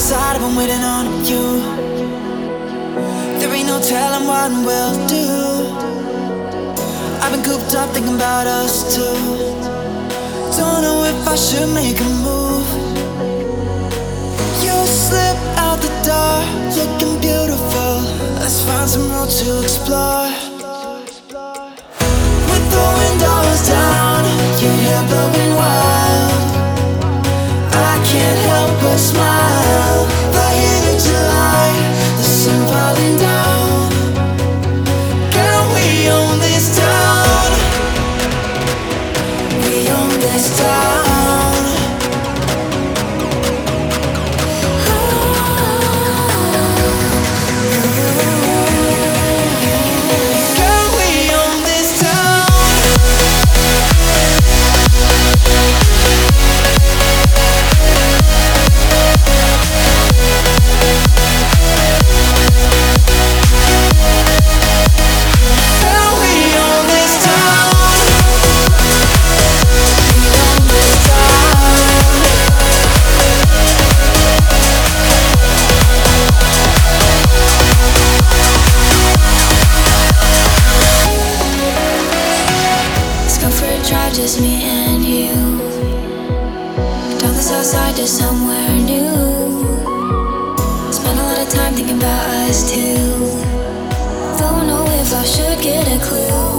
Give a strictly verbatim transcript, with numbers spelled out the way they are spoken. outside, I've been waiting on you. There ain't no telling what we'll do. I've been cooped up thinking about us too. Don't know if I should make a move. You slip out the door, looking beautiful. Let's find some room to explore. With the windows down, your hair blowing wild, I can't help but smile. The heat of July, the sun falling down. Girl, we own this town. We own this town. Just me and you. Don't this outside to somewhere new. Spend a lot of time thinking about us too. Don't know if I should get a clue.